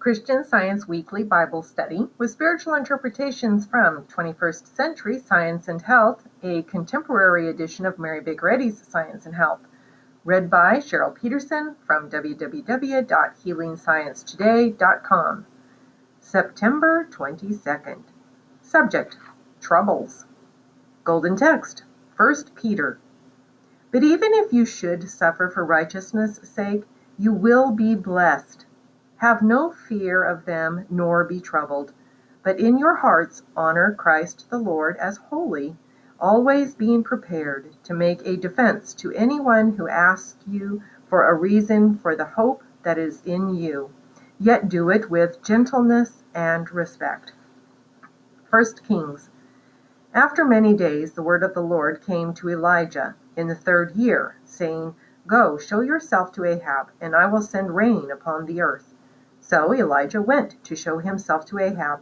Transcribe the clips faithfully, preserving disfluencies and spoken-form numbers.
Christian Science Weekly Bible Study with spiritual interpretations from twenty-first Century Science and Health, a contemporary edition of Mary Big Reddy's Science and Health, read by Cheryl Peterson from w w w dot healing science today dot com. September twenty-second. Subject: Troubles. Golden Text: First Peter. But even if you should suffer for righteousness' sake, you will be blessed. Have no fear of them, nor be troubled, but in your hearts honor Christ the Lord as holy, always being prepared to make a defense to anyone who asks you for a reason for the hope that is in you, yet do it with gentleness and respect. First Kings. After many days, the word of the Lord came to Elijah in the third year, saying, "Go, show yourself to Ahab, and I will send rain upon the earth." So Elijah went to show himself to Ahab.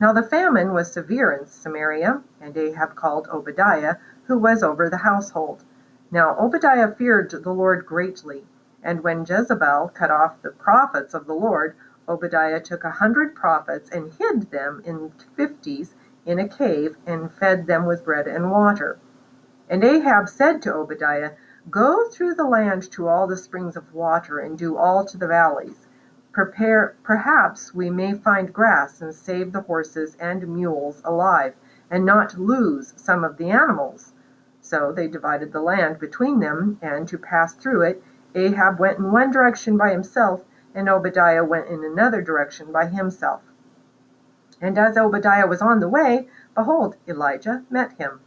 Now the famine was severe in Samaria, and Ahab called Obadiah, who was over the household. Now Obadiah feared the Lord greatly, and when Jezebel cut off the prophets of the Lord, Obadiah took a hundred prophets and hid them in fifties in a cave and fed them with bread and water. And Ahab said to Obadiah, "Go through the land to all the springs of water and do all to the valleys. Prepare, perhaps we may find grass and save the horses and mules alive, and not lose some of the animals." So they divided the land between them, and to pass through it, Ahab went in one direction by himself, and Obadiah went in another direction by himself. And as Obadiah was on the way, behold, Elijah met him.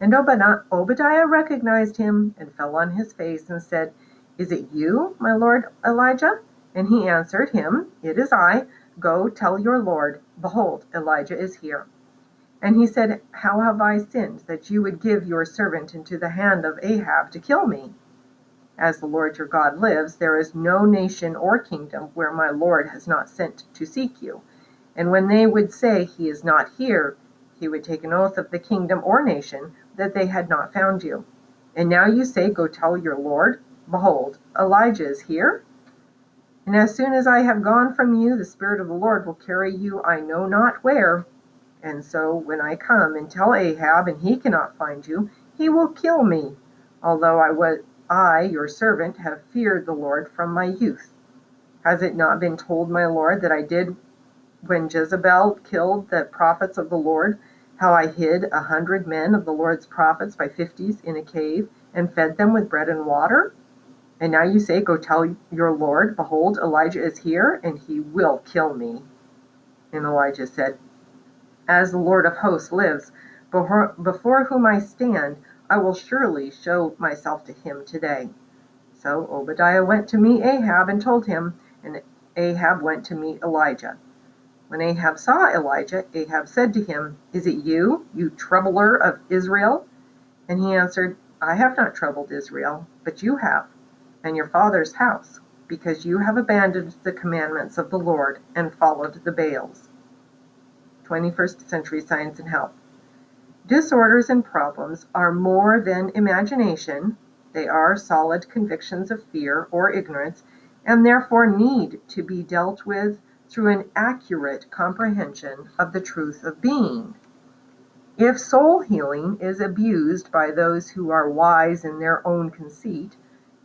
And Obadiah recognized him, and fell on his face, and said, "Is it you, my lord Elijah?" And he answered him, "It is I. Go tell your Lord, behold, Elijah is here." And he said, "How have I sinned, that you would give your servant into the hand of Ahab to kill me? As the Lord your God lives, there is no nation or kingdom where my Lord has not sent to seek you." And when they would say, "He is not here," he would take an oath of the kingdom or nation that they had not found you. And now you say, "Go tell your Lord, behold, Elijah is here." And as soon as I have gone from you, the Spirit of the Lord will carry you I know not where. And so when I come and tell Ahab, and he cannot find you, he will kill me, although I, was, I, your servant, have feared the Lord from my youth. Has it not been told, my Lord, that I did when Jezebel killed the prophets of the Lord, how I hid a hundred men of the Lord's prophets by fifties in a cave, and fed them with bread and water? And now you say, "Go tell your Lord, behold, Elijah is here, and he will kill me." And Elijah said, "As the Lord of hosts lives, before whom I stand, I will surely show myself to him today." So Obadiah went to meet Ahab and told him, and Ahab went to meet Elijah. When Ahab saw Elijah, Ahab said to him, "Is it you, you troubler of Israel?" And he answered, "I have not troubled Israel, but you have, and your father's house, because you have abandoned the commandments of the Lord and followed the Baals." twenty-first Century Science and Health. Disorders and problems are more than imagination. They are solid convictions of fear or ignorance, and therefore need to be dealt with through an accurate comprehension of the truth of being. If soul healing is abused by those who are wise in their own conceit,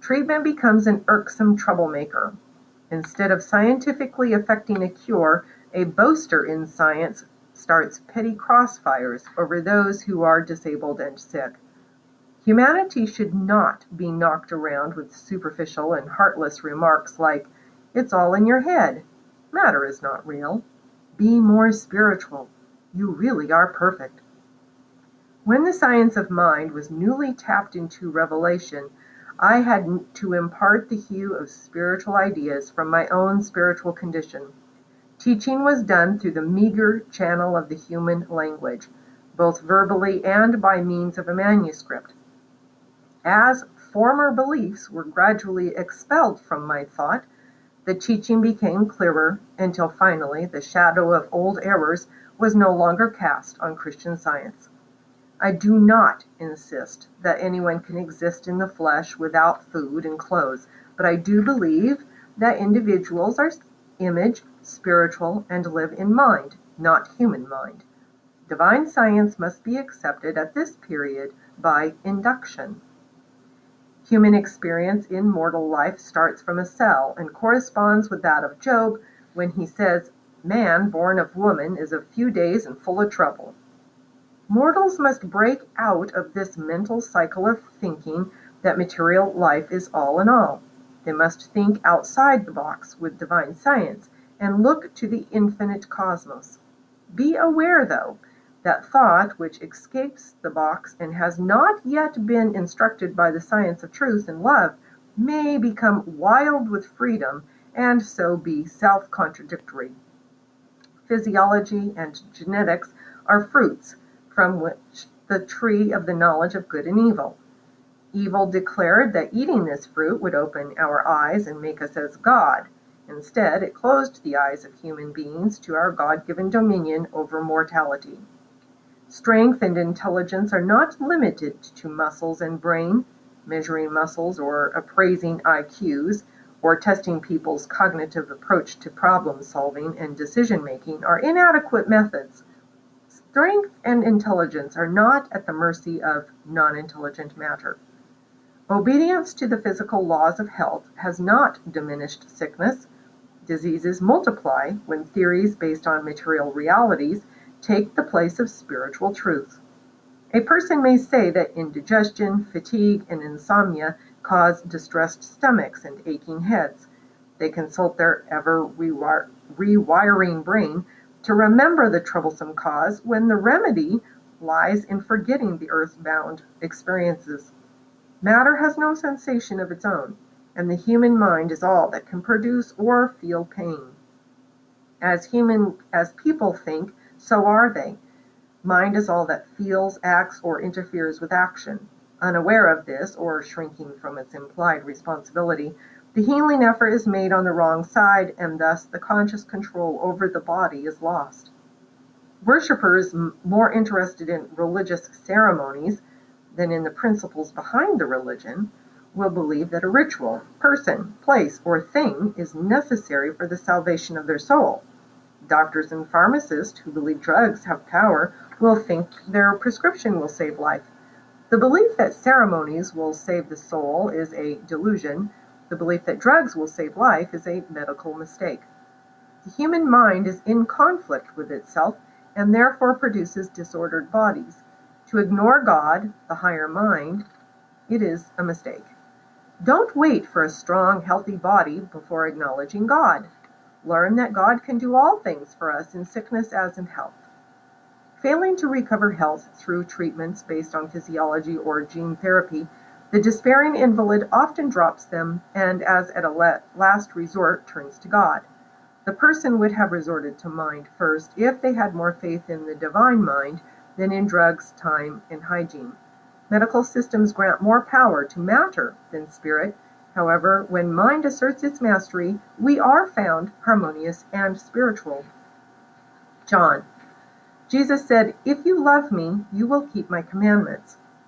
treatment becomes an irksome troublemaker. Instead of scientifically effecting a cure, a boaster in science starts petty crossfires over those who are disabled and sick. Humanity should not be knocked around with superficial and heartless remarks like, "It's all in your head. Matter is not real. Be more spiritual. You really are perfect." When the science of mind was newly tapped into revelation, I had to impart the hue of spiritual ideas from my own spiritual condition. Teaching was done through the meager channel of the human language, both verbally and by means of a manuscript. As former beliefs were gradually expelled from my thought, the teaching became clearer until finally the shadow of old errors was no longer cast on Christian Science. I do not insist that anyone can exist in the flesh without food and clothes, but I do believe that individuals are image, spiritual, and live in mind, not human mind. Divine science must be accepted at this period by induction. Human experience in mortal life starts from a cell and corresponds with that of Job when he says, "Man born of woman is of few days and full of trouble." Mortals must break out of this mental cycle of thinking that material life is all in all. They must think outside the box with divine science and look to the infinite cosmos. Be aware, though, that thought which escapes the box and has not yet been instructed by the science of truth and love may become wild with freedom and so be self-contradictory. Physiology and genetics are fruits from which the tree of the knowledge of good and evil. Evil declared that eating this fruit would open our eyes and make us as God. Instead, it closed the eyes of human beings to our God-given dominion over mortality. Strength and intelligence are not limited to muscles and brain, measuring muscles or appraising I Qs, or testing people's cognitive approach to problem solving and decision making are inadequate methods. Strength and intelligence are not at the mercy of non-intelligent matter. Obedience to the physical laws of health has not diminished sickness. Diseases multiply when theories based on material realities take the place of spiritual truth. A person may say that indigestion, fatigue, and insomnia cause distressed stomachs and aching heads. They consult their ever-rewiring brain to remember the troublesome cause when the remedy lies in forgetting the earthbound experiences. Matter has no sensation of its own, and the human mind is all that can produce or feel pain. As human as people think, so are they. Mind is all that feels, acts, or interferes with action. Unaware of this, or shrinking from its implied responsibility, the healing effort is made on the wrong side, and thus the conscious control over the body is lost. Worshippers more interested in religious ceremonies than in the principles behind the religion will believe that a ritual, person, place, or thing is necessary for the salvation of their soul. Doctors and pharmacists who believe drugs have power will think their prescription will save life. The belief that ceremonies will save the soul is a delusion. The belief that drugs will save life is a medical mistake. The human mind is in conflict with itself and therefore produces disordered bodies. To ignore God, the higher mind, it is a mistake. Don't wait for a strong, healthy body before acknowledging God. Learn that God can do all things for us in sickness as in health. Failing to recover health through treatments based on physiology or gene therapy, the despairing invalid often drops them and, as at a last resort, turns to God. The person would have resorted to mind first if they had more faith in the divine mind than in drugs, time, and hygiene. Medical systems grant more power to matter than spirit. However, when mind asserts its mastery, we are found harmonious and spiritual. John. Jesus said, "If you love me, you will keep my commandments,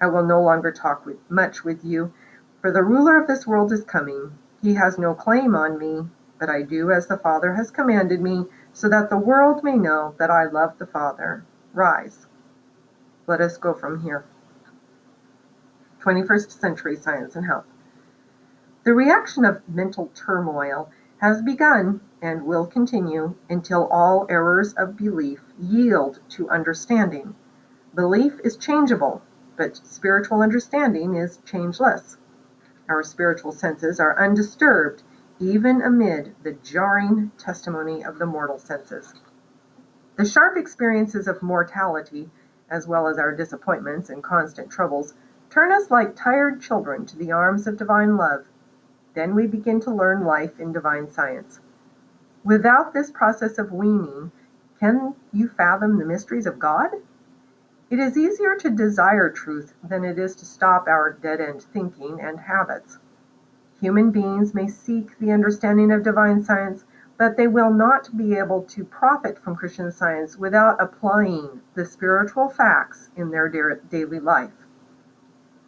I will no longer talk with, much with you, for the ruler of this world is coming. He has no claim on me, but I do as the Father has commanded me, so that the world may know that I love the Father. Rise. Let us go from here. twenty-first Century Science and Health. The reaction of mental turmoil has begun and will continue until all errors of belief yield to understanding. Belief is changeable, but spiritual understanding is changeless. Our spiritual senses are undisturbed, even amid the jarring testimony of the mortal senses. The sharp experiences of mortality, as well as our disappointments and constant troubles, turn us like tired children to the arms of divine love. Then we begin to learn life in divine science. Without this process of weaning, can you fathom the mysteries of God? It is easier to desire truth than it is to stop our dead-end thinking and habits. Human beings may seek the understanding of divine science, but they will not be able to profit from Christian Science without applying the spiritual facts in their daily life.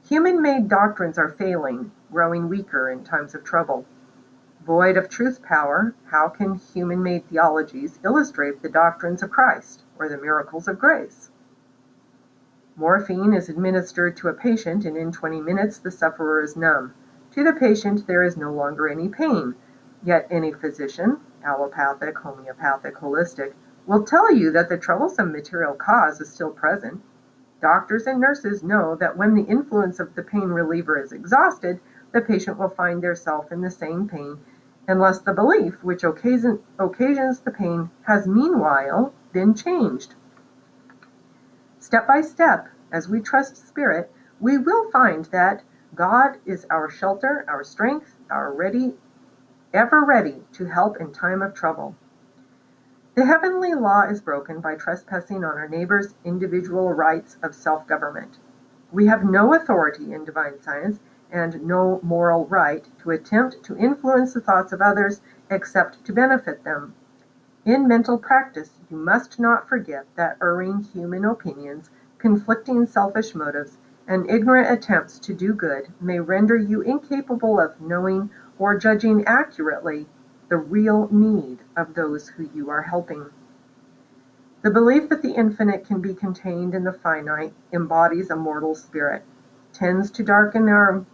Human-made doctrines are failing, growing weaker in times of trouble. Void of truth power, how can human-made theologies illustrate the doctrines of Christ or the miracles of grace? Morphine is administered to a patient, and in twenty minutes the sufferer is numb. To the patient there is no longer any pain, yet any physician, allopathic, homeopathic, holistic, will tell you that the troublesome material cause is still present. Doctors and nurses know that when the influence of the pain reliever is exhausted, the patient will find themselves in the same pain, unless the belief which occasion, occasions the pain has meanwhile been changed. Step by step, as we trust Spirit, we will find that God is our shelter, our strength, our ready, ever ready to help in time of trouble. The heavenly law is broken by trespassing on our neighbor's individual rights of self-government. We have no authority in divine science and no moral right to attempt to influence the thoughts of others except to benefit them. In mental practice, you must not forget that erring human opinions, conflicting selfish motives, and ignorant attempts to do good may render you incapable of knowing or judging accurately the real need of those who you are helping. The belief that the infinite can be contained in the finite embodies a mortal spirit, tends to darken our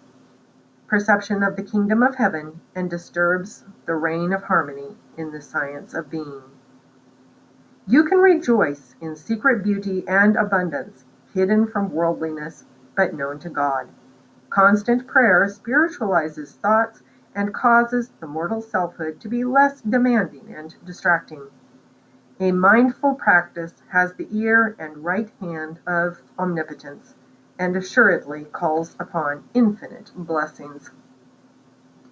perception of the kingdom of heaven, and disturbs the reign of harmony in the science of being. You can rejoice in secret beauty and abundance, hidden from worldliness, but known to God. Constant prayer spiritualizes thoughts and causes the mortal selfhood to be less demanding and distracting. A mindful practice has the ear and right hand of omnipotence, and assuredly calls upon infinite blessings.